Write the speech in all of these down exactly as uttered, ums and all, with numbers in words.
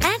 At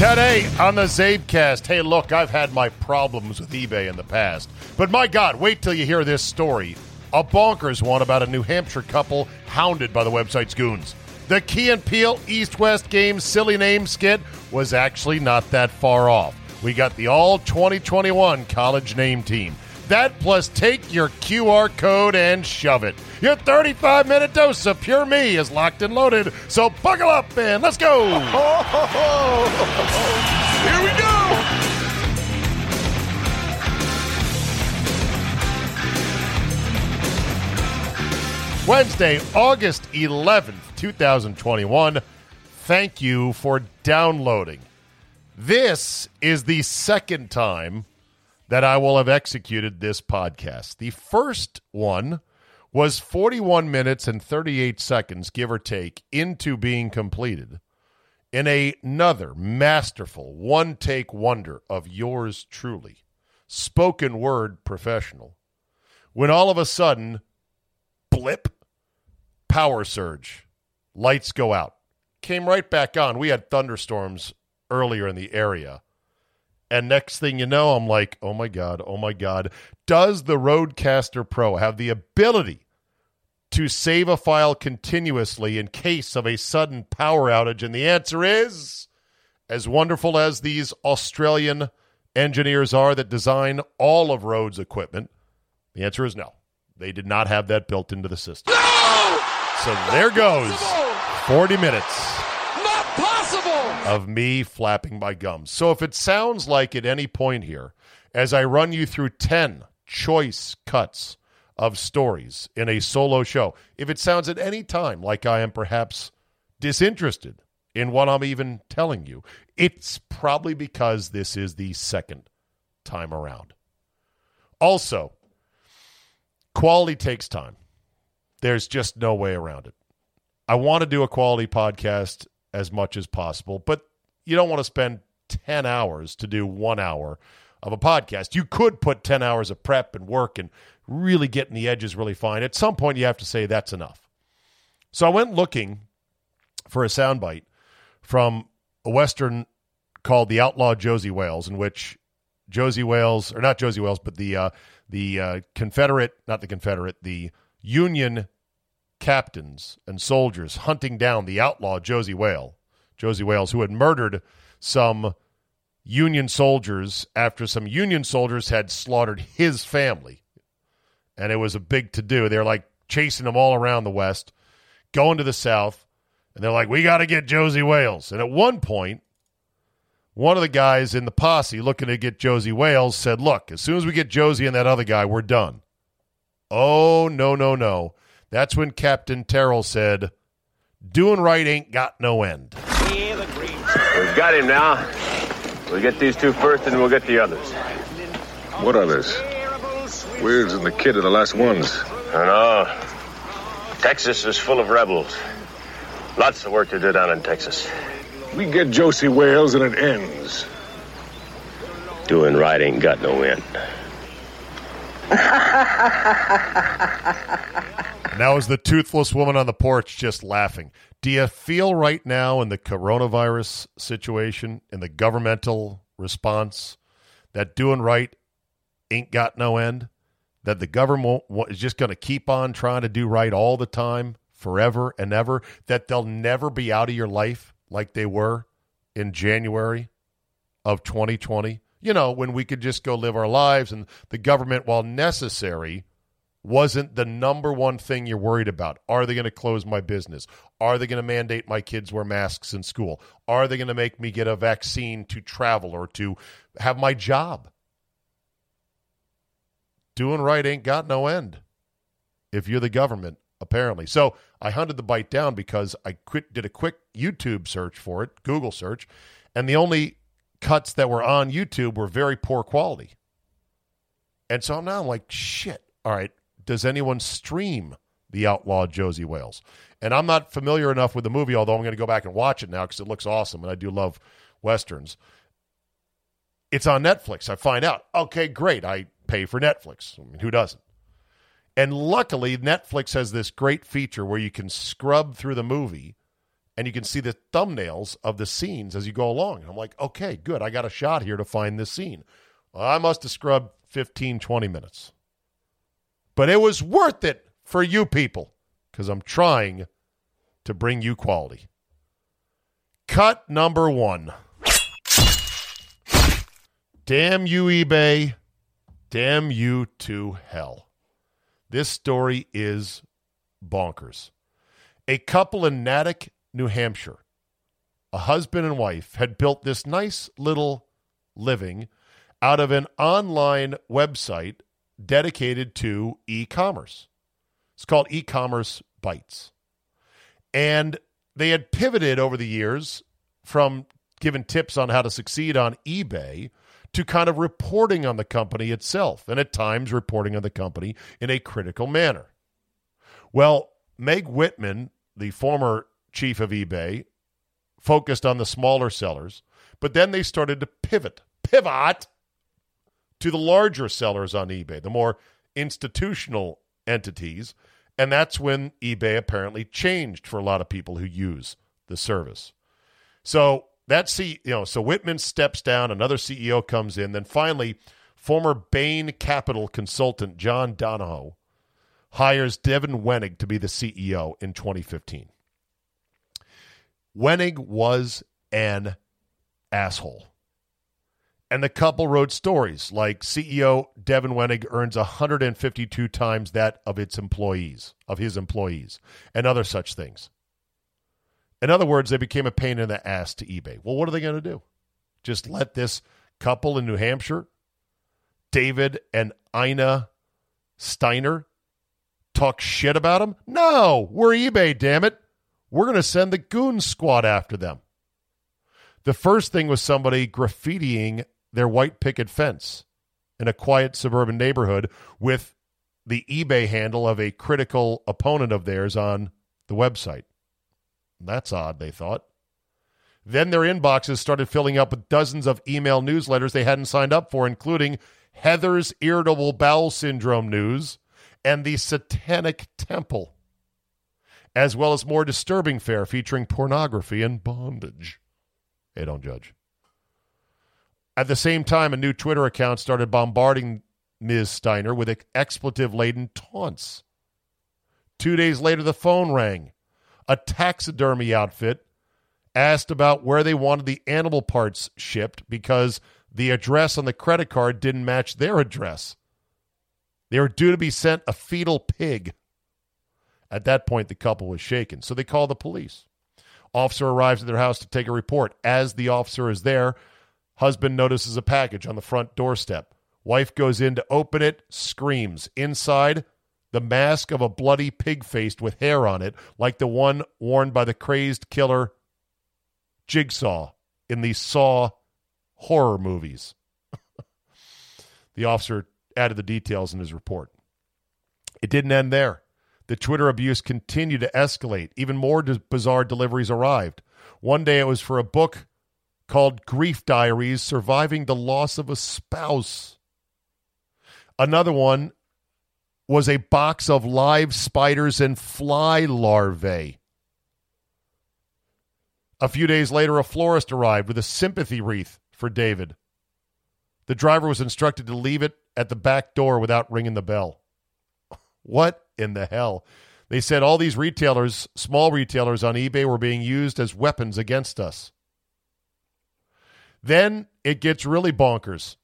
Today on the Zabecast, hey, look, I've had my problems with eBay in the past. But my God, wait till you hear this story. A bonkers one about a New Hampshire couple hounded by the website's goons. The Key and Peele East-West Games silly name skit was actually not that far off. We got the all twenty twenty-one college name team. That plus take your Q R code and shove it. Your thirty-five minute dose of pure me is locked and loaded, so buckle up and let's go! Oh, ho, ho, ho. Here we go! Wednesday, August eleventh, twenty twenty-one. Thank you for downloading. This is the second time that I will have executed this podcast. The first one was forty-one minutes and thirty-eight seconds, give or take, into being completed in another masterful one-take wonder of yours truly, spoken word professional, when all of a sudden, blip, power surge, lights go out. Came right back on. We had thunderstorms earlier in the area. And next thing you know, I'm like, oh, my God, oh, my God. Does the Rodecaster Pro have the ability to save a file continuously in case of a sudden power outage? And the answer is, as wonderful as these Australian engineers are that design all of Rode's equipment, the answer is no. They did not have that built into the system. No! So there goes forty minutes. Of me flapping my gums. So if it sounds like at any point here, as I run you through ten choice cuts of stories in a solo show, if it sounds at any time like I am perhaps disinterested in what I'm even telling you, it's probably because this is the second time around. Also, quality takes time. There's just no way around it. I want to do a quality podcast as much as possible, but you don't want to spend ten hours to do one hour of a podcast. You could put ten hours of prep and work and really getting the edges really fine. At some point, you have to say that's enough. So I went looking for a soundbite from a Western called The Outlaw Josie Wales, in which Josie Wales, or not Josie Wales, but the, uh, the uh, Confederate, not the Confederate, the Union captains and soldiers hunting down the outlaw Josie Wales, Josie Wales, who had murdered some Union soldiers after some Union soldiers had slaughtered his family. And it was a big to-do. They're like chasing them all around the West, going to the South, and they're like, we got to get Josie Wales. And at one point, one of the guys in the posse looking to get Josie Wales said, look, as soon as we get Josie and that other guy, we're done. Oh, no, no, no. That's when Captain Terrell said, doing right ain't got no end. We've got him now. We'll get these two first, and we'll get the others. What others? Wales and the kid are the last ones. I know. Texas is full of rebels. Lots of work to do down in Texas. We get Josie Wales and it ends. Doing right ain't got no end. And that was the toothless woman on the porch just laughing. Do you feel right now in the coronavirus situation, in the governmental response, that doing right ain't got no end? That the government is just going to keep on trying to do right all the time, forever and ever? That they'll never be out of your life like they were in January of twenty twenty? You know, when we could just go live our lives and the government, while necessary, wasn't the number one thing you're worried about. Are they going to close my business? Are they going to mandate my kids wear masks in school? Are they going to make me get a vaccine to travel or to have my job? Doing right ain't got no end if you're the government, apparently. So I hunted the bite down because I quit, did a quick YouTube search for it, Google search, and the only cuts that were on YouTube were very poor quality. And so now I'm like, shit, all right, does anyone stream The Outlaw Josie Wales? And I'm not familiar enough with the movie, although I'm going to go back and watch it now because it looks awesome, and I do love Westerns. It's on Netflix. I find out. Okay, great. I pay for Netflix. I mean, who doesn't? And luckily, Netflix has this great feature where you can scrub through the movie and you can see the thumbnails of the scenes as you go along. And I'm like, okay, good. I got a shot here to find this scene. Well, I must have scrubbed fifteen, twenty minutes. But it was worth it for you people because I'm trying to bring you quality. Cut number one. Damn you, eBay. Damn you to hell. This story is bonkers. A couple in Natick, New Hampshire, a husband and wife, had built this nice little living out of an online website dedicated to e-commerce. It's called E-commerce Bites. And they had pivoted over the years from giving tips on how to succeed on eBay to kind of reporting on the company itself, and at times reporting on the company in a critical manner. Well, Meg Whitman, the former chief of eBay, focused on the smaller sellers, but then they started to pivot, pivot to the larger sellers on eBay, the more institutional entities, and that's when eBay apparently changed for a lot of people who use the service. So That's you know, so Whitman steps down, another C E O comes in, then finally, former Bain Capital consultant John Donahoe hires Devin Wennig to be the C E O in twenty fifteen. Wennig was an asshole. And the couple wrote stories like C E O Devin Wennig earns one hundred fifty-two times that of its employees, of his employees, and other such things. In other words, they became a pain in the ass to eBay. Well, what are they going to do? Just let this couple in New Hampshire, David and Ina Steiner, talk shit about them? No, we're eBay, damn it. We're going to send the goon squad after them. The first thing was somebody graffitiing their white picket fence in a quiet suburban neighborhood with the eBay handle of a critical opponent of theirs on the website. That's odd, they thought. Then their inboxes started filling up with dozens of email newsletters they hadn't signed up for, including Heather's Irritable Bowel Syndrome News and the Satanic Temple, as well as more disturbing fare featuring pornography and bondage. Hey, don't judge. At the same time, a new Twitter account started bombarding Miz Steiner with expletive-laden taunts. Two days later, the phone rang. A taxidermy outfit asked about where they wanted the animal parts shipped because the address on the credit card didn't match their address. They were due to be sent a fetal pig. At that point, the couple was shaken, so they called the police. Officer arrives at their house to take a report. As the officer is there, husband notices a package on the front doorstep. Wife goes in to open it, screams. Inside, the mask of a bloody pig faced with hair on it, like the one worn by the crazed killer Jigsaw in the Saw horror movies. The officer added the details in his report. It didn't end there. The Twitter abuse continued to escalate. Even more d- bizarre deliveries arrived. One day it was for a book called Grief Diaries, Surviving the Loss of a Spouse. Another one was a box of live spiders and fly larvae. A few days later, a florist arrived with a sympathy wreath for David. The driver was instructed to leave it at the back door without ringing the bell. What in the hell? They said all these retailers, small retailers on eBay, were being used as weapons against us. Then it gets really bonkers.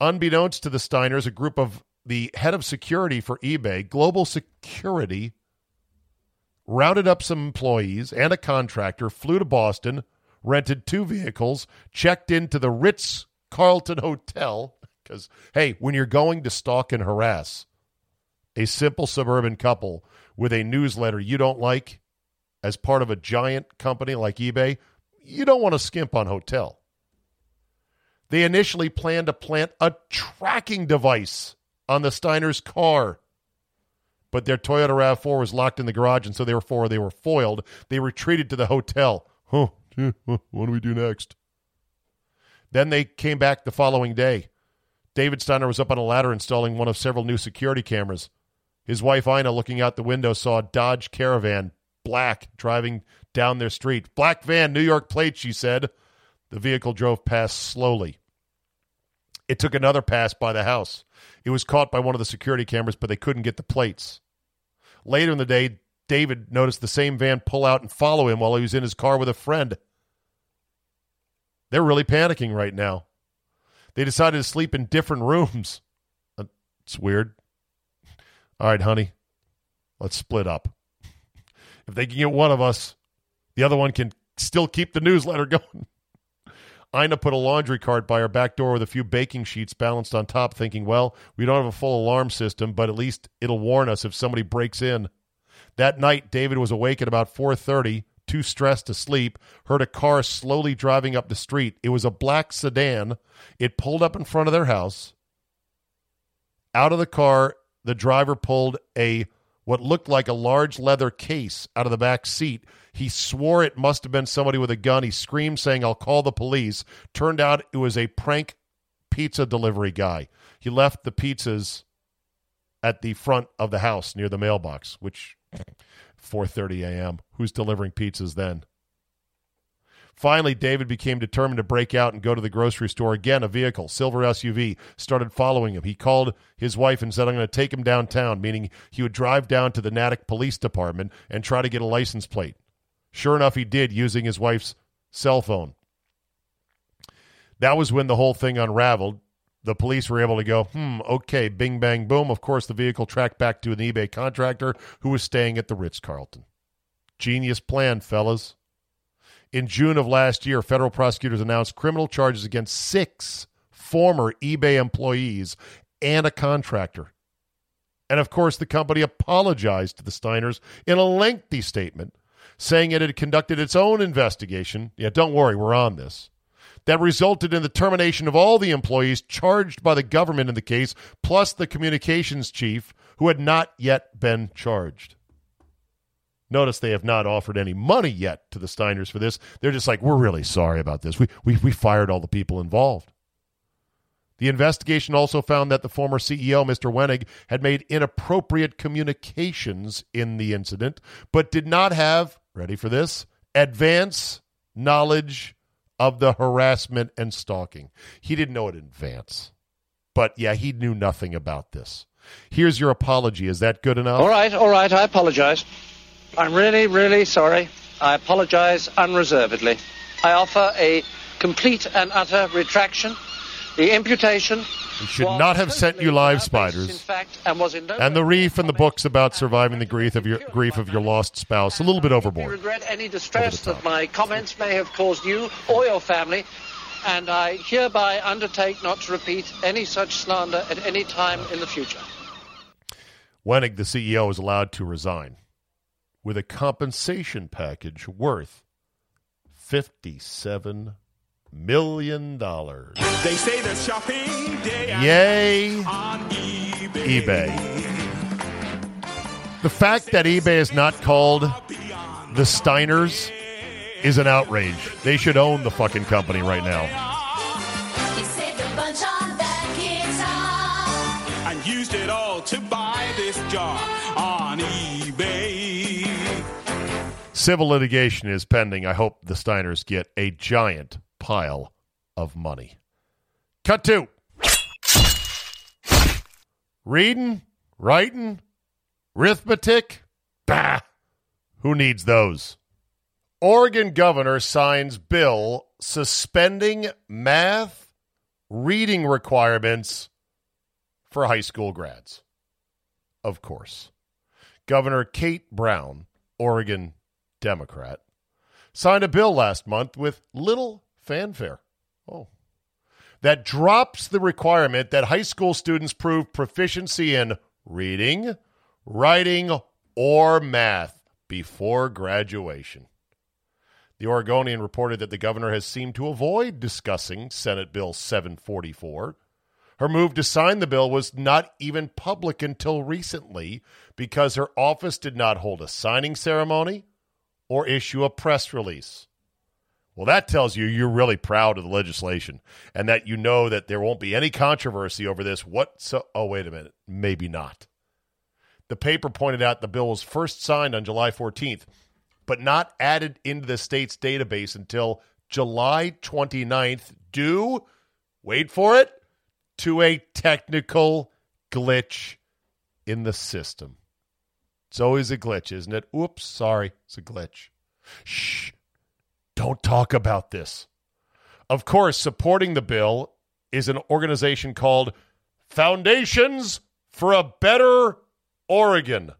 Unbeknownst to the Steiners, a group of the head of security for eBay, Global Security, rounded up some employees and a contractor, flew to Boston, rented two vehicles, checked into the Ritz-Carlton Hotel, because, hey, when you're going to stalk and harass a simple suburban couple with a newsletter you don't like as part of a giant company like eBay, you don't want to skimp on hotel. They initially planned to plant a tracking device on the Steiners' car, but their Toyota RAV four was locked in the garage, and so therefore they were foiled. They retreated to the hotel. Huh, what do we do next? Then they came back the following day. David Steiner was up on a ladder installing one of several new security cameras. His wife, Ina, looking out the window, saw a Dodge Caravan, black, driving down their street. Black van, New York plate, she said. The vehicle drove past slowly. It took another pass by the house. It was caught by one of the security cameras, but they couldn't get the plates. Later in the day, David noticed the same van pull out and follow him while he was in his car with a friend. They're really panicking right now. They decided to sleep in different rooms. It's weird. All right, honey, let's split up. If they can get one of us, the other one can still keep the newsletter going. Ina put a laundry cart by her back door with a few baking sheets balanced on top, thinking, well, we don't have a full alarm system, but at least it'll warn us if somebody breaks in. That night, David was awake at about four thirty, too stressed to sleep, heard a car slowly driving up the street. It was a black sedan. It pulled up in front of their house. Out of the car, the driver pulled a what looked like a large leather case out of the back seat. He swore it must have been somebody with a gun. He screamed, saying, "I'll call the police." Turned out it was a prank pizza delivery guy. He left the pizzas at the front of the house near the mailbox, which four thirty a.m., who's delivering pizzas then? Finally, David became determined to break out and go to the grocery store again. A vehicle, silver S U V, started following him. He called his wife and said, "I'm going to take him downtown," meaning he would drive down to the Natick Police Department and try to get a license plate. Sure enough, he did, using his wife's cell phone. That was when the whole thing unraveled. The police were able to go, hmm, okay, bing, bang, boom. Of course, the vehicle tracked back to an eBay contractor who was staying at the Ritz-Carlton. Genius plan, fellas. In June of last year, federal prosecutors announced criminal charges against six former eBay employees and a contractor. And of course, the company apologized to the Steiners in a lengthy statement, saying it had conducted its own investigation. Yeah, don't worry, we're on this. That resulted in the termination of all the employees charged by the government in the case, plus the communications chief, who had not yet been charged. Notice they have not offered any money yet to the Steiners for this. They're just like, we're really sorry about this. We, we, we fired all the people involved. The investigation also found that the former C E O, Mister Wennig, had made inappropriate communications in the incident, but did not have, ready for this, advance knowledge of the harassment and stalking. He didn't know it in advance. But yeah, he knew nothing about this. Here's your apology. Is that good enough? All right, all right. I apologize. I'm really, really sorry. I apologize unreservedly. I offer a complete and utter retraction. The imputation... We should not have sent you live spiders. Fact, and, was in no and the reef and the books about surviving the grief of your grief of your lost spouse. A little bit overboard. I regret any distress that my comments may have caused you or your family, and I hereby undertake not to repeat any such slander at any time in the future. Wennig, the C E O, is allowed to resign with a compensation package worth fifty-seven million dollars. Million dollars. They say the shopping day. Yay! On eBay. eBay. The fact that eBay is not called the Steiners is an outrage. They should own the fucking company right now. He saved a bunch on that guitar and used it all to buy this jar on eBay. Civil litigation is pending. I hope the Steiners get a giant pile of money. Cut to reading, writing, arithmetic. Bah! Who needs those? Oregon governor signs bill suspending math reading requirements for high school grads. Of course. Governor Kate Brown, Oregon Democrat, signed a bill last month with little fanfare. Oh. That drops the requirement that high school students prove proficiency in reading, writing, or math before graduation. The Oregonian reported that the governor has seemed to avoid discussing Senate Bill seven forty-four. Her move to sign the bill was not even public until recently because her office did not hold a signing ceremony or issue a press release. Well, that tells you you're really proud of the legislation and that you know that there won't be any controversy over this whatso- Oh, wait a minute. Maybe not. The paper pointed out the bill was first signed on July fourteenth, but not added into the state's database until July twenty-ninth due, wait for it, to a technical glitch in the system. It's always a glitch, isn't it? Oops, sorry. It's a glitch. Shh. Don't talk about this. Of course, supporting the bill is an organization called Foundations for a Better Oregon,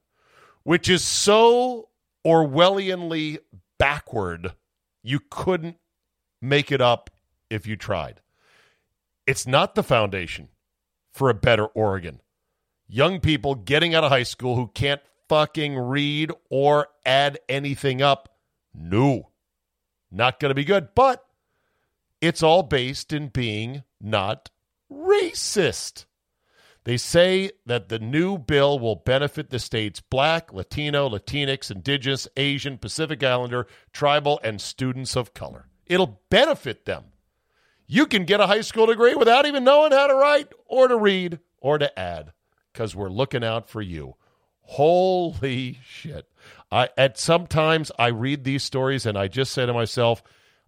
which is so Orwellianly backward, you couldn't make it up if you tried. It's not the Foundation for a Better Oregon. Young people getting out of high school who can't fucking read or add anything up. No. Not going to be good, but it's all based in being not racist. They say that the new bill will benefit the state's Black, Latino, Latinx, Indigenous, Asian, Pacific Islander, tribal, and students of color. It'll benefit them. You can get a high school degree without even knowing how to write or to read or to add because we're looking out for you. Holy shit. I at sometimes I read these stories and I just say to myself,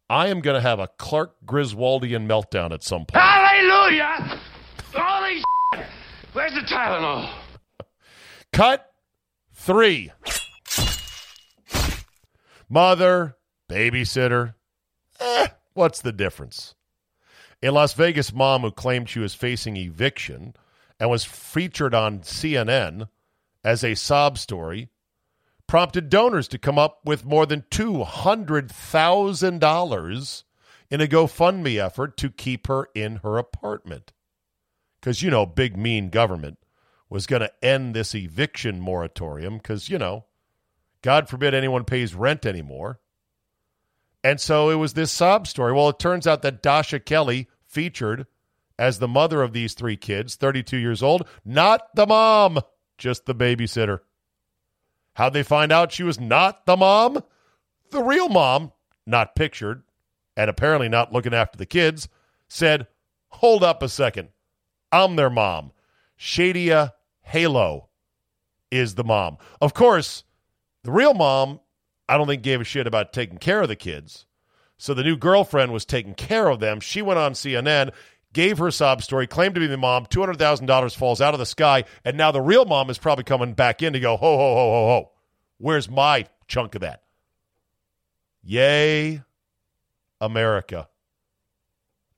I am going to have a Clark Griswoldian meltdown at some point. Hallelujah! Holy shit! Where's the Tylenol? Cut three. Mother, babysitter. Eh, what's the difference? A Las Vegas mom who claimed she was facing eviction and was featured on C N N as a sob story, prompted donors to come up with more than two hundred thousand dollars in a GoFundMe effort to keep her in her apartment. Because, you know, big mean government was going to end this eviction moratorium because, you know, God forbid anyone pays rent anymore. And so it was this sob story. Well, it turns out that Dasha Kelly featured as the mother of these three kids, thirty-two years old, not the mom. Just the babysitter. How'd they find out she was not the mom? The real mom, not pictured, and apparently not looking after the kids, said, hold up a second. I'm their mom. Shadia Halo is the mom. Of course, the real mom, I don't think gave a shit about taking care of the kids. So the new girlfriend was taking care of them. She went on C N N, gave her sob story, claimed to be the mom, two hundred thousand dollars falls out of the sky, and now the real mom is probably coming back in to go, ho, ho, ho, ho, ho. Where's my chunk of that? Yay, America.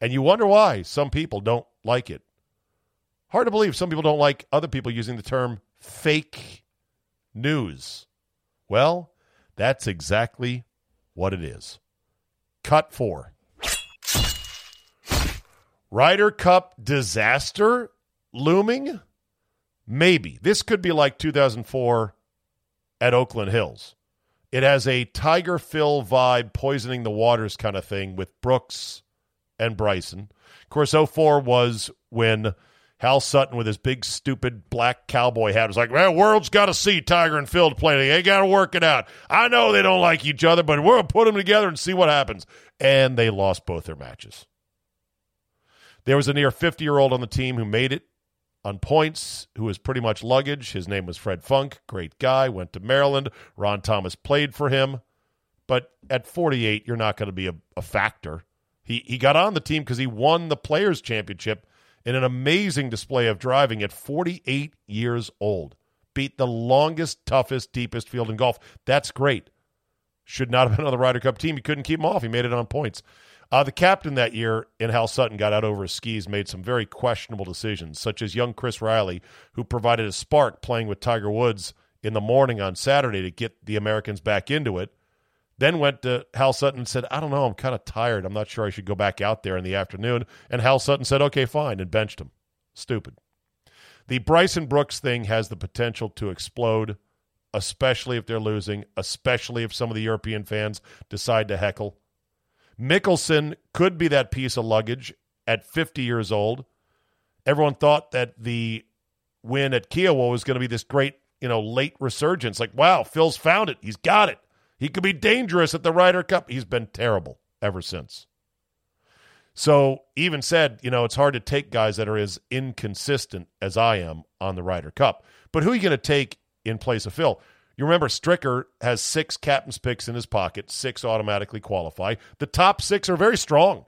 And you wonder why some people don't like it. Hard to believe some people don't like other people using the term fake news. Well, that's exactly what it is. Cut four. Ryder Cup disaster looming? Maybe. This could be like two thousand four at Oakland Hills. It has a Tiger Phil vibe, poisoning the waters kind of thing with Brooks and Bryson. Of course, oh four was when Hal Sutton with his big, stupid black cowboy hat was like, well, world's got to see Tiger and Phil to play. They got to work it out. I know they don't like each other, but we're going to put them together and see what happens. And they lost both their matches. There was a near fifty-year-old on the team who made it on points, who was pretty much luggage. His name was Fred Funk. Great guy. Went to Maryland. Ron Thomas played for him. But at forty-eight, you're not going to be a, a factor. He, he got on the team because he won the Players' Championship in an amazing display of driving at forty-eight years old. Beat the longest, toughest, deepest field in golf. That's great. Should not have been on the Ryder Cup team. He couldn't keep him off. He made it on points. Uh, the captain that year in Hal Sutton got out over his skis, made some very questionable decisions, such as young Chris Riley, who provided a spark playing with Tiger Woods in the morning on Saturday to get the Americans back into it. Then went to Hal Sutton and said, I don't know, I'm kind of tired. I'm not sure I should go back out there in the afternoon. And Hal Sutton said, okay, fine, and benched him. Stupid. The Bryson Brooks thing has the potential to explode, especially if they're losing, especially if some of the European fans decide to heckle. Mickelson could be that piece of luggage at fifty years old. Everyone thought that the win at Kiawah was going to be this great, you know, late resurgence. Like, wow, Phil's found it. He's got it. He could be dangerous at the Ryder Cup. He's been terrible ever since. So even said, you know, it's hard to take guys that are as inconsistent as I am on the Ryder Cup. But who are you going to take in place of Phil? You remember Stricker has six captain's picks in his pocket. Six automatically qualify. The top six are very strong.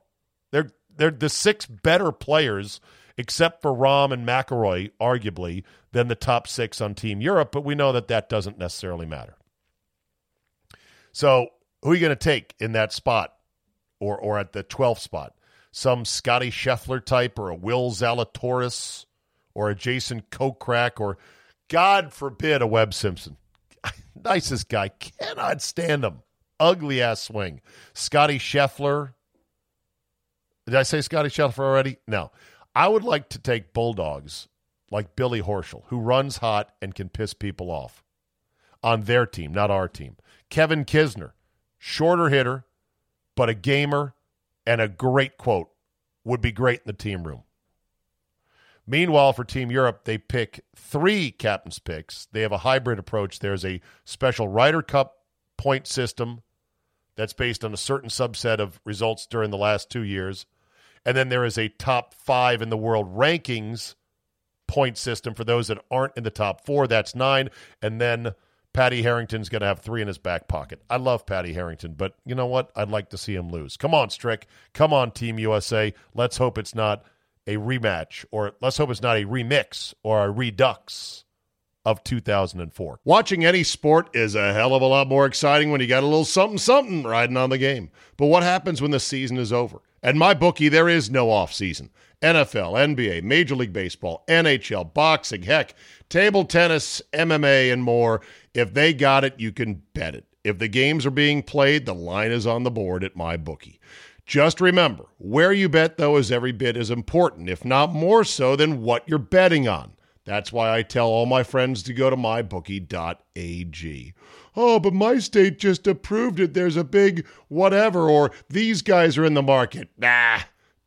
They're they're the six better players, except for Rahm and McElroy, arguably, than the top six on Team Europe. But we know that that doesn't necessarily matter. So who are you going to take in that spot or or at the twelfth spot? Some Scotty Scheffler type or a Will Zalatoris or a Jason Kokrak or, God forbid, a Webb Simpson. Nicest guy. Cannot stand him. Ugly-ass swing. Scotty Scheffler. Did I say Scotty Scheffler already? No. I would like to take Bulldogs like Billy Horschel, who runs hot and can piss people off. On their team, not our team. Kevin Kisner, shorter hitter, but a gamer and a great quote, would be great in the team room. Meanwhile, for Team Europe, they pick three captain's picks. They have a hybrid approach. There's a special Ryder Cup point system that's based on a certain subset of results during the last two years. And then there is a top five in the world rankings point system for those that aren't in the top four. That's nine. And then Patty Harrington's going to have three in his back pocket. I love Patty Harrington, but you know what? I'd like to see him lose. Come on, Strick. Come on, Team U S A. Let's hope it's not a rematch, or let's hope it's not a remix or a redux of two thousand four. Watching any sport is a hell of a lot more exciting when you got a little something-something riding on the game. But what happens when the season is over? At MyBookie, there is no off-season. N F L, N B A, Major League Baseball, N H L, boxing, heck, table tennis, M M A, and more. If they got it, you can bet it. If the games are being played, the line is on the board at MyBookie. Just remember, where you bet, though, is every bit as important, if not more so than what you're betting on. That's why I tell all my friends to go to my bookie dot a g. Oh, but my state just approved it. There's a big whatever, or these guys are in the market. Nah,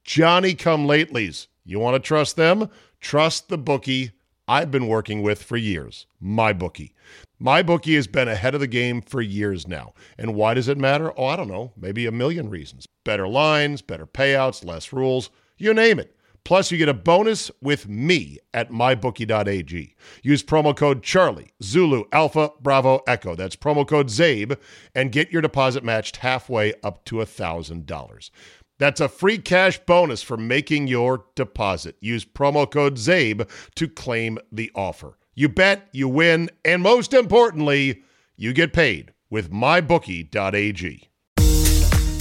Johnny-come-latelys. You want to trust them? Trust the bookie I've been working with for years, MyBookie. MyBookie has been ahead of the game for years now. And why does it matter? Oh, I don't know. Maybe a million reasons. Better lines, better payouts, less rules. You name it. Plus, you get a bonus with me at my bookie dot a g. Use promo code Charlie, Zulu, Alpha, Bravo, Echo. That's promo code ZABE and get your deposit matched halfway up to one thousand dollars. That's a free cash bonus for making your deposit. Use promo code ZABE to claim the offer. You bet, you win, and most importantly, you get paid with my bookie dot a g.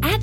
At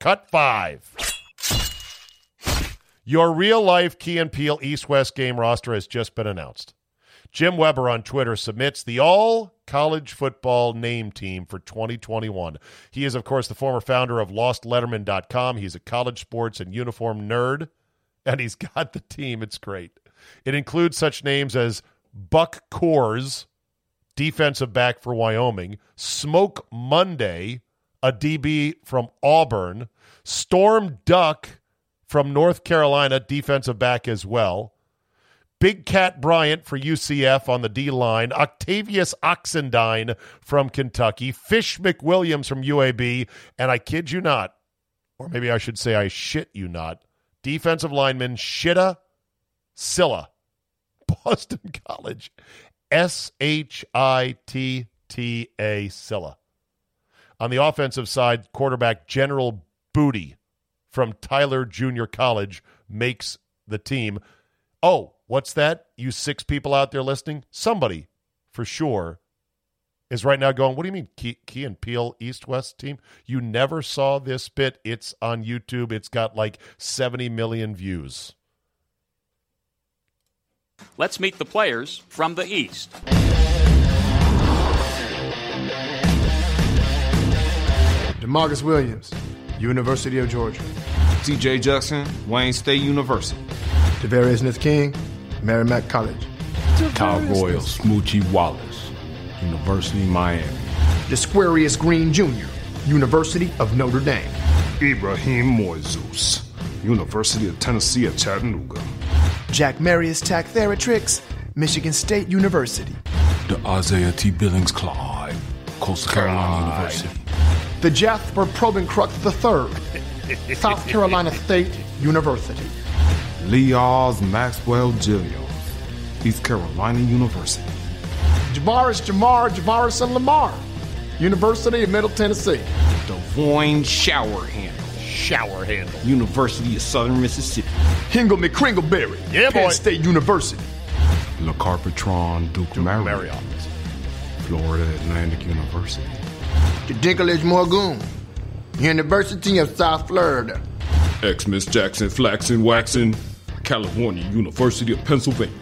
Cut five. Your real-life Key and Peele East-West game roster has just been announced. Jim Weber on Twitter submits the all-college football name team for twenty twenty-one. He is, of course, the former founder of lost letterman dot com. He's a college sports and uniform nerd, and he's got the team. It's great. It includes such names as Buck Coors, defensive back for Wyoming, Smoke Monday, a D B from Auburn, Storm Duck from North Carolina, defensive back as well, Big Cat Bryant for U C F on the D-line, Octavius Oxendine from Kentucky, Fish McWilliams from U A B, and I kid you not, or maybe I should say I shit you not, defensive lineman Shitta Silla, Boston College, S H I T T A Silla. On the offensive side, quarterback General Booty from Tyler Junior College makes the team. Oh, what's that? You six people out there listening? Somebody, for sure, is right now going, what do you mean, Key, Key and Peele East-West team? You never saw this bit. It's on YouTube. It's got like seventy million views. Let's meet the players from the East. Demarcus Williams, University of Georgia. T J Jackson, Wayne State University. Tavarius Smith-King, Merrimack College. Kyle Royal, Smoochie Wallace, University of Miami. Desquarius Green Junior, University of Notre Dame. Ibrahim Moizouz, University of Tennessee at Chattanooga. Jack Marius Taktheratrix, Michigan State University. The Isaiah T. Billings Clyde, Coastal Carolina University. The Jasper Probenkruck the third, South Carolina State University. Leoz Maxwell Gilliam, East Carolina University. Javaris Jamar Javarison Lamar, University of Middle Tennessee. Devoyne Showerhandle, Showerhandle, University of Southern Mississippi. Hingle McCringleberry, yeah, Penn boy. State University. Le Carpetron Duke, Duke Marriott, Marriott, Florida Atlantic University. Jadinkalish Morgoon, University of South Florida. X-Miss Jackson, Flaxen, Waxen, California, University of Pennsylvania.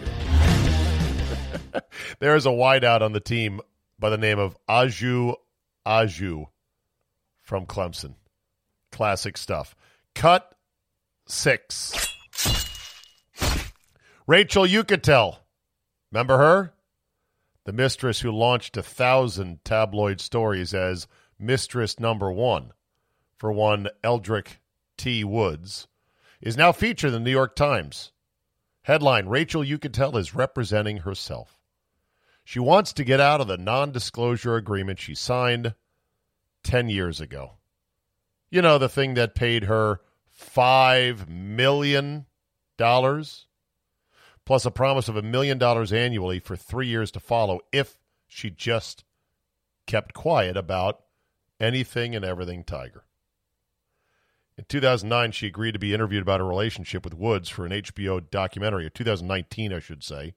There is a wideout on the team by the name of Aju Aju from Clemson. Classic stuff. Cut six. Rachel Uchitel. Remember her? The mistress who launched a thousand tabloid stories as Mistress Number One for one Eldrick T. Woods, is now featured in the New York Times. Headline, Rachel Uchitel is representing herself. She wants to get out of the non-disclosure agreement she signed ten years ago. You know, the thing that paid her five million dollars? Plus a promise of a million dollars annually for three years to follow if she just kept quiet about anything and everything Tiger. In two thousand nine, she agreed to be interviewed about her relationship with Woods for an H B O documentary, or two thousand nineteen, I should say,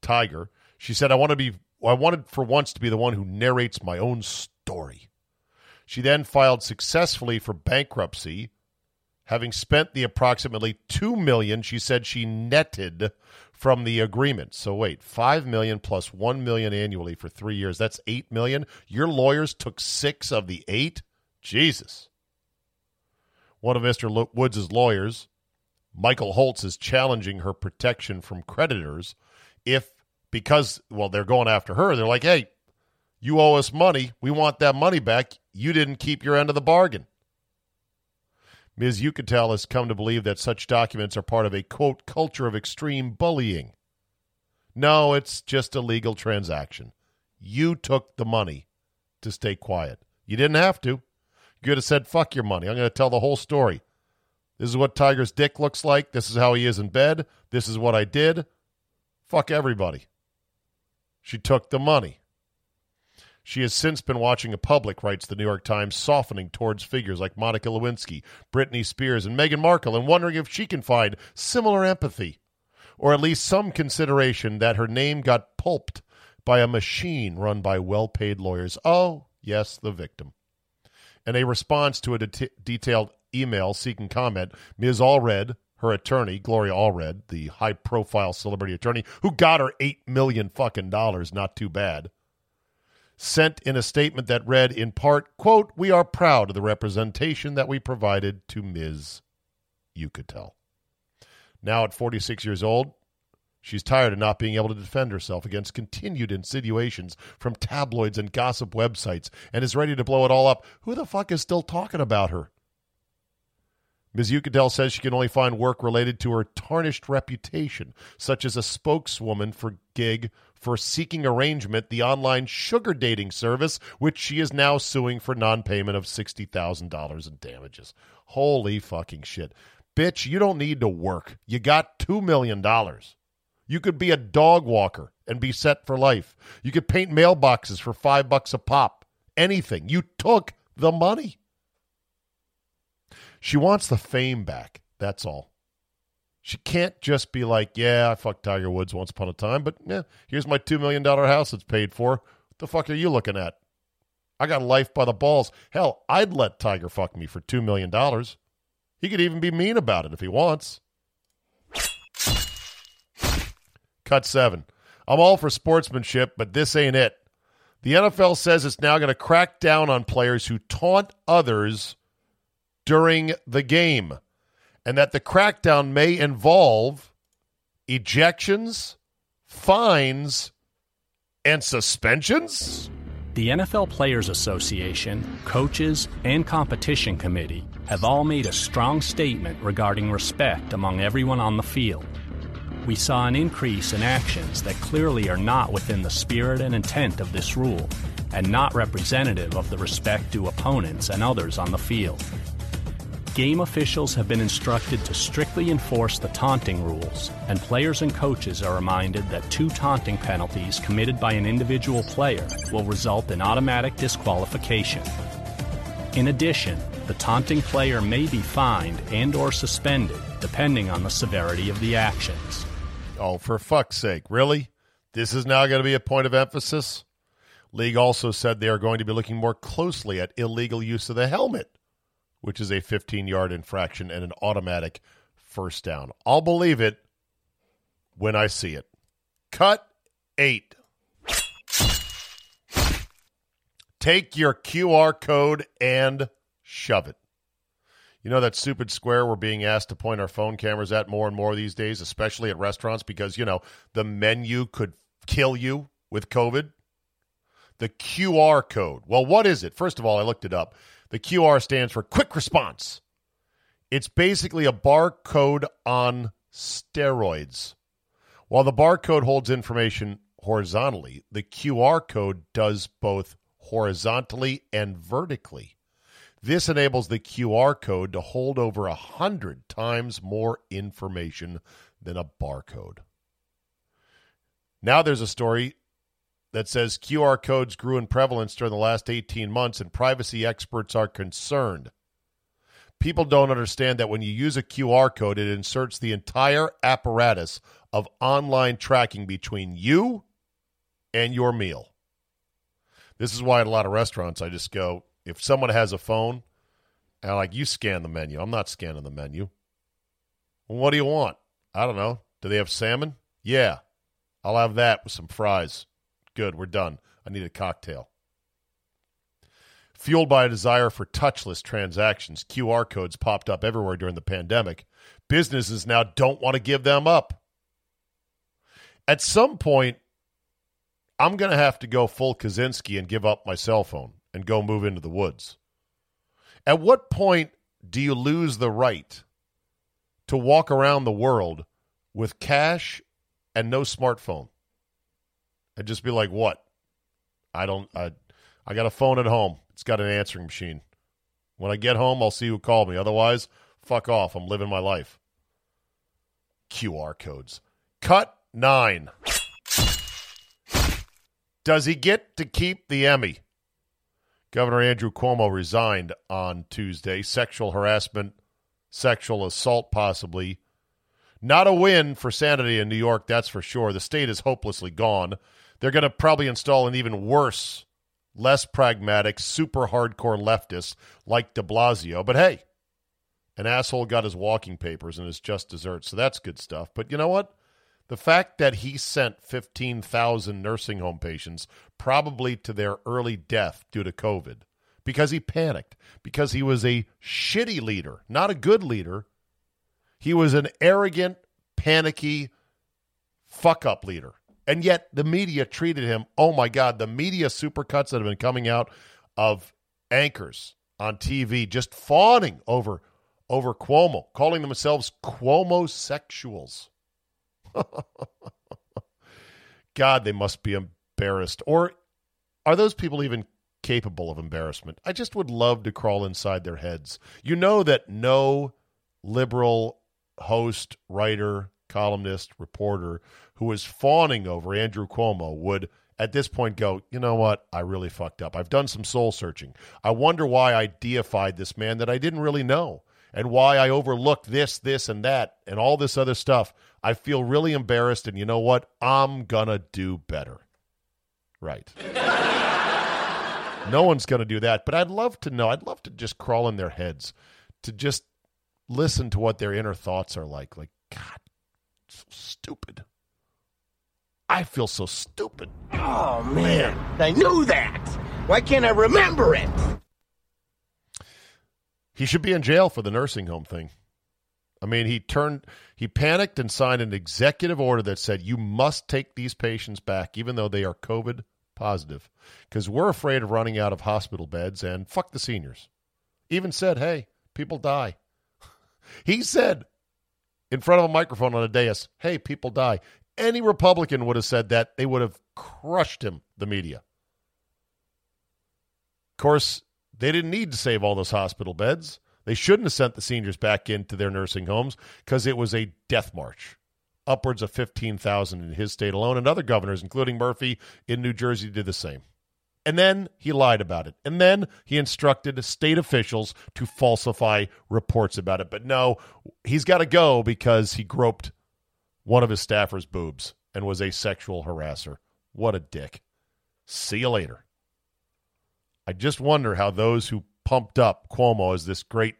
Tiger. She said, I want to be, I wanted for once to be the one who narrates my own story. She then filed successfully for bankruptcy having spent the approximately two million dollars she said she netted from the agreement. So wait, five million dollars plus one million dollars annually for three years. That's eight million dollars. Your lawyers took six of the eight? Jesus. One of Mister Woods' lawyers, Michael Holtz, is challenging her protection from creditors if, because, well, they're going after her. They're like, hey, you owe us money. We want that money back. You didn't keep your end of the bargain. Miz Uchitel has come to believe that such documents are part of a, quote, culture of extreme bullying. No, it's just a legal transaction. You took the money to stay quiet. You didn't have to. You could have said, fuck your money. I'm going to tell the whole story. This is what Tiger's dick looks like. This is how he is in bed. This is what I did. Fuck everybody. She took the money. She has since been watching a public, writes the New York Times, softening towards figures like Monica Lewinsky, Britney Spears, and Meghan Markle, and wondering if she can find similar empathy, or at least some consideration that her name got pulped by a machine run by well-paid lawyers. Oh, yes, the victim. In a response to a det- detailed email seeking comment, Miz Allred, her attorney, Gloria Allred, the high-profile celebrity attorney, who got her eight million dollars fucking dollars, not too bad, sent in a statement that read, in part, quote, we are proud of the representation that we provided to Miz Uchitel. Now at forty-six years old, she's tired of not being able to defend herself against continued insinuations from tabloids and gossip websites and is ready to blow it all up. Who the fuck is still talking about her? Miz Uchitel says she can only find work related to her tarnished reputation, such as a spokeswoman for gig for Seeking Arrangement, the online sugar dating service, which she is now suing for non-payment of sixty thousand dollars in damages. Holy fucking shit. Bitch, you don't need to work. You got two million dollars. You could be a dog walker and be set for life. You could paint mailboxes for five bucks a pop. Anything. You took the money. She wants the fame back. That's all. She can't just be like, yeah, I fucked Tiger Woods once upon a time, but yeah, here's my two million dollars house that's paid for. What the fuck are you looking at? I got life by the balls. Hell, I'd let Tiger fuck me for two million dollars. He could even be mean about it if he wants. Cut seven. I'm all for sportsmanship, but this ain't it. The N F L says it's now going to crack down on players who taunt others during the game, and that the crackdown may involve ejections, fines, and suspensions? The N F L Players Association, coaches, and competition committee have all made a strong statement regarding respect among everyone on the field. We saw an increase in actions that clearly are not within the spirit and intent of this rule, and not representative of the respect due opponents and others on the field. Game officials have been instructed to strictly enforce the taunting rules, and players and coaches are reminded that two taunting penalties committed by an individual player will result in automatic disqualification. In addition, the taunting player may be fined and or suspended, depending on the severity of the actions. Oh, for fuck's sake, really? This is now going to be a point of emphasis? League also said they are going to be looking more closely at illegal use of the helmet, which is a fifteen-yard infraction and an automatic first down. I'll believe it when I see it. Cut eight. Take your Q R code and shove it. You know that stupid square we're being asked to point our phone cameras at more and more these days, especially at restaurants, because, you know, the menu could kill you with COVID? The Q R code. Well, what is it? First of all, I looked it up. The Q R stands for quick response. It's basically a barcode on steroids. While the barcode holds information horizontally, the Q R code does both horizontally and vertically. This enables the Q R code to hold over a hundred times more information than a barcode. Now there's a story that says Q R codes grew in prevalence during the last eighteen months, and privacy experts are concerned. People don't understand that when you use a Q R code, it inserts the entire apparatus of online tracking between you and your meal. This is why at a lot of restaurants I just go, if someone has a phone, And I'm like, you scan the menu. I'm not scanning the menu. Well, what do you want? I don't know. Do they have salmon? Yeah. I'll have that with some fries. Good, we're done. I need a cocktail. Fueled by a desire for touchless transactions, Q R codes popped up everywhere during the pandemic. Businesses now don't want to give them up. At some point, I'm going to have to go full Kaczynski and give up my cell phone and go move into the woods. At what point do you lose the right to walk around the world with cash and no smartphone? I'd just be like, what? I don't, I, I got a phone at home. It's got an answering machine. When I get home, I'll see who called me. Otherwise, fuck off. I'm living my life. Q R codes. Cut nine. Does he get to keep the Emmy? Governor Andrew Cuomo resigned on Tuesday. Sexual harassment, sexual assault possibly. Not a win for sanity in New York, that's for sure. The state is hopelessly gone. They're going to probably install an even worse, less pragmatic, super hardcore leftist like de Blasio. But hey, an asshole got his walking papers and his just desserts, so that's good stuff. But you know what? The fact that he sent fifteen thousand nursing home patients probably to their early death due to COVID because he panicked, because he was a shitty leader, not a good leader. He was an arrogant, panicky, fuck-up leader. And yet the media treated him, oh my God, the media supercuts that have been coming out of anchors on T V just fawning over, over Cuomo, calling themselves Cuomo-sexuals. God, they must be embarrassed. Or are those people even capable of embarrassment? I just would love to crawl inside their heads. You know that no liberal host, writer, columnist, reporter who is fawning over Andrew Cuomo would at this point go, you know what? I really fucked up. I've done some soul searching. I wonder why I deified this man that I didn't really know and why I overlooked this, this, and that, and all this other stuff. I feel really embarrassed, and you know what? I'm gonna do better. Right. No one's gonna do that, but I'd love to know. I'd love to just crawl in their heads to just listen to what their inner thoughts are like. Like, God, so stupid. I feel so stupid. Oh, man. I knew that. Why can't I remember it? He should be in jail for the nursing home thing. I mean, he turned, he panicked and signed an executive order that said, you must take these patients back, even though they are COVID positive, because we're afraid of running out of hospital beds and fuck the seniors. Even said, hey, people die. He said in front of a microphone on a dais, hey, people die. Any Republican would have said that. They would have crushed him, the media. Of course, they didn't need to save all those hospital beds. They shouldn't have sent the seniors back into their nursing homes because it was a death march. Upwards of fifteen thousand in his state alone, and other governors, including Murphy in New Jersey, did the same. And then he lied about it. And then he instructed state officials to falsify reports about it. But no, he's got to go because he groped one of his staffers' boobs and was a sexual harasser. What a dick. See you later. I just wonder how those who pumped up Cuomo as this great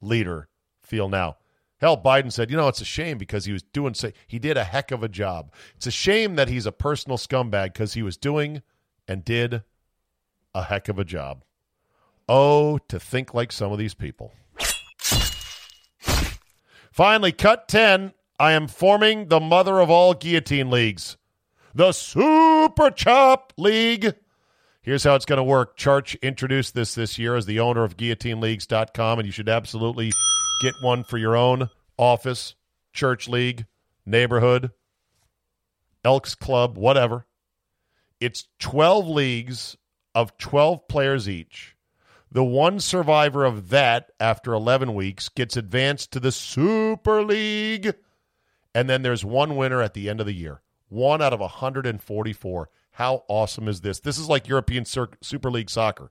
leader feel now. Hell, Biden said, you know, it's a shame because he was doing, he did a heck of a job. It's a shame that he's a personal scumbag because he was doing and did a heck of a job. Oh, to think like some of these people. Finally, cut ten. I am forming the mother of all guillotine leagues, the Super Chop League. Here's how it's going to work. Church introduced this this year as the owner of guillotine leagues dot com, and you should absolutely get one for your own office, church league, neighborhood, Elks Club, whatever. It's twelve leagues of twelve players each. The one survivor of that, after eleven weeks, gets advanced to the Super League, and then there's one winner at the end of the year, one out of one hundred forty-four. How awesome is this? This is like European Super League soccer.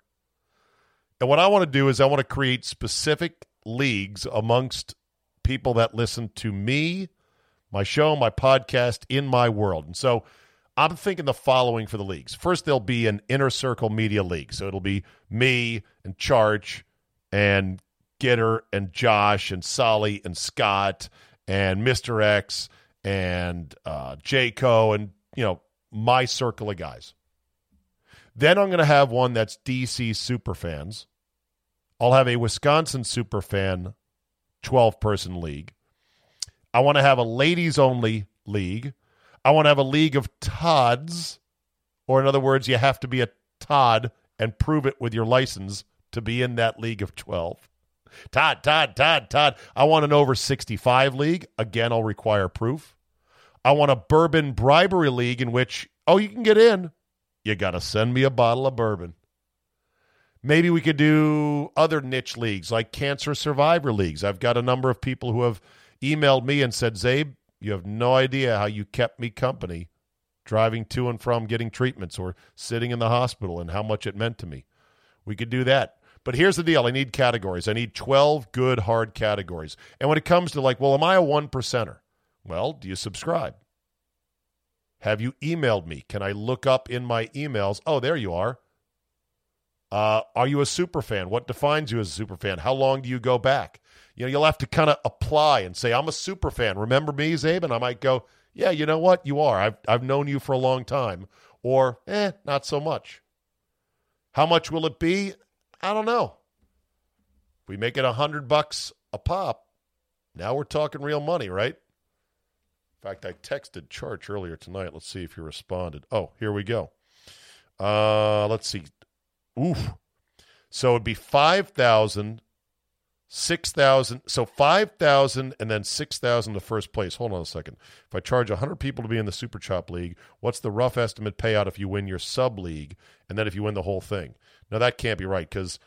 And what I want to do is I want to create specific leagues amongst people that listen to me, my show, my podcast, in my world. And so I'm thinking the following for the leagues. First, there'll be an Inner Circle Media League. So it'll be me and Charge and Gitter and Josh and Solly and Scott and Mister X and uh, Jayco and, you know, my circle of guys. Then I'm going to have one that's D C Superfans. I'll have a Wisconsin Superfan twelve-person league. I want to have a ladies-only league. I want to have a league of Tods, or in other words, you have to be a Todd and prove it with your license to be in that league of twelve. Todd, Todd, Todd, Todd. I want an over sixty-five league. Again, I'll require proof. I want a bourbon bribery league in which, oh, you can get in. You got to send me a bottle of bourbon. Maybe we could do other niche leagues like cancer survivor leagues. I've got a number of people who have emailed me and said, Zabe, you have no idea how you kept me company driving to and from getting treatments or sitting in the hospital and how much it meant to me. We could do that. But here's the deal. I need categories. I need twelve good, hard categories. And when it comes to like, well, am I a one percenter? Well, do you subscribe? Have you emailed me? Can I look up in my emails? Oh, there you are. Uh, are you a super fan? What defines you as a super fan? How long do you go back? You know, you'll have to kind of apply and say, I'm a super fan. Remember me, Zabe? And I might go, yeah, you know what? You are. I've I've known you for a long time. Or, eh, not so much. How much will it be? I don't know. If we make it a hundred bucks a pop, now we're talking real money, right? In fact, I texted Church earlier tonight. Let's see if he responded. Oh, here we go. Uh, let's see. Oof. So it'd be five thousand, six thousand. So five thousand and then six thousand to first place. Hold on a second. If I charge one hundred people to be in the Super Chop League, what's the rough estimate payout if you win your sub league and then if you win the whole thing? Now, that can't be right because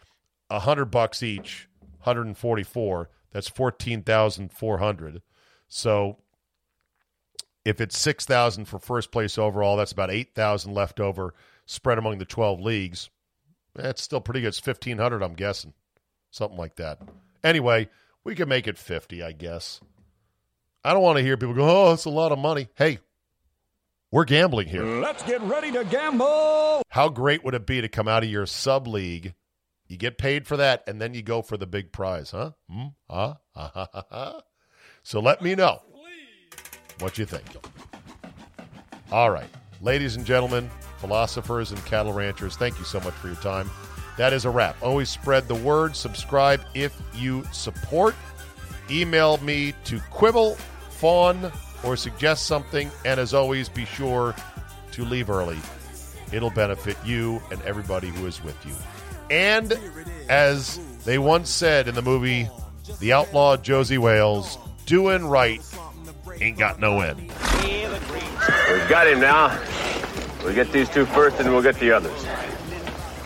one hundred bucks each, one hundred forty-four, that's fourteen thousand four hundred. So if it's six thousand for first place overall, that's about eight thousand left over spread among the twelve leagues. That's still pretty good. It's fifteen hundred, I'm guessing. Something like that. Anyway, we could make it fifty, I guess. I don't want to hear people go, oh, that's a lot of money. Hey, we're gambling here. Let's get ready to gamble. How great would it be to come out of your sub league? You get paid for that, and then you go for the big prize, huh? Hmm? Huh? Ha, ha, ha, ha. So let me know what you think. All right. Ladies and gentlemen, philosophers and cattle ranchers, thank you so much for your time. That is a wrap. Always spread the word. Subscribe if you support. Email me to quibble, fawn, or suggest something. And as always, be sure to leave early. It'll benefit you and everybody who is with you. And as they once said in the movie The Outlaw Josie Wales, doing right ain't got no end. We've got him now. We'll get these two first, and we'll get the others.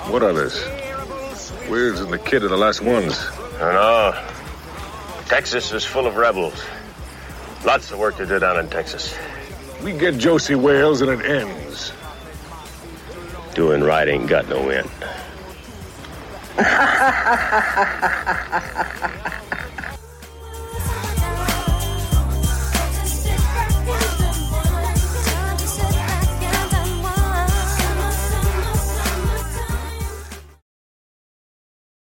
What others? Weirds and the kid are the last ones. I know. Texas is full of rebels. Lots of work to do down in Texas. We get Josie Wales, and it ends. Doing right ain't got no end.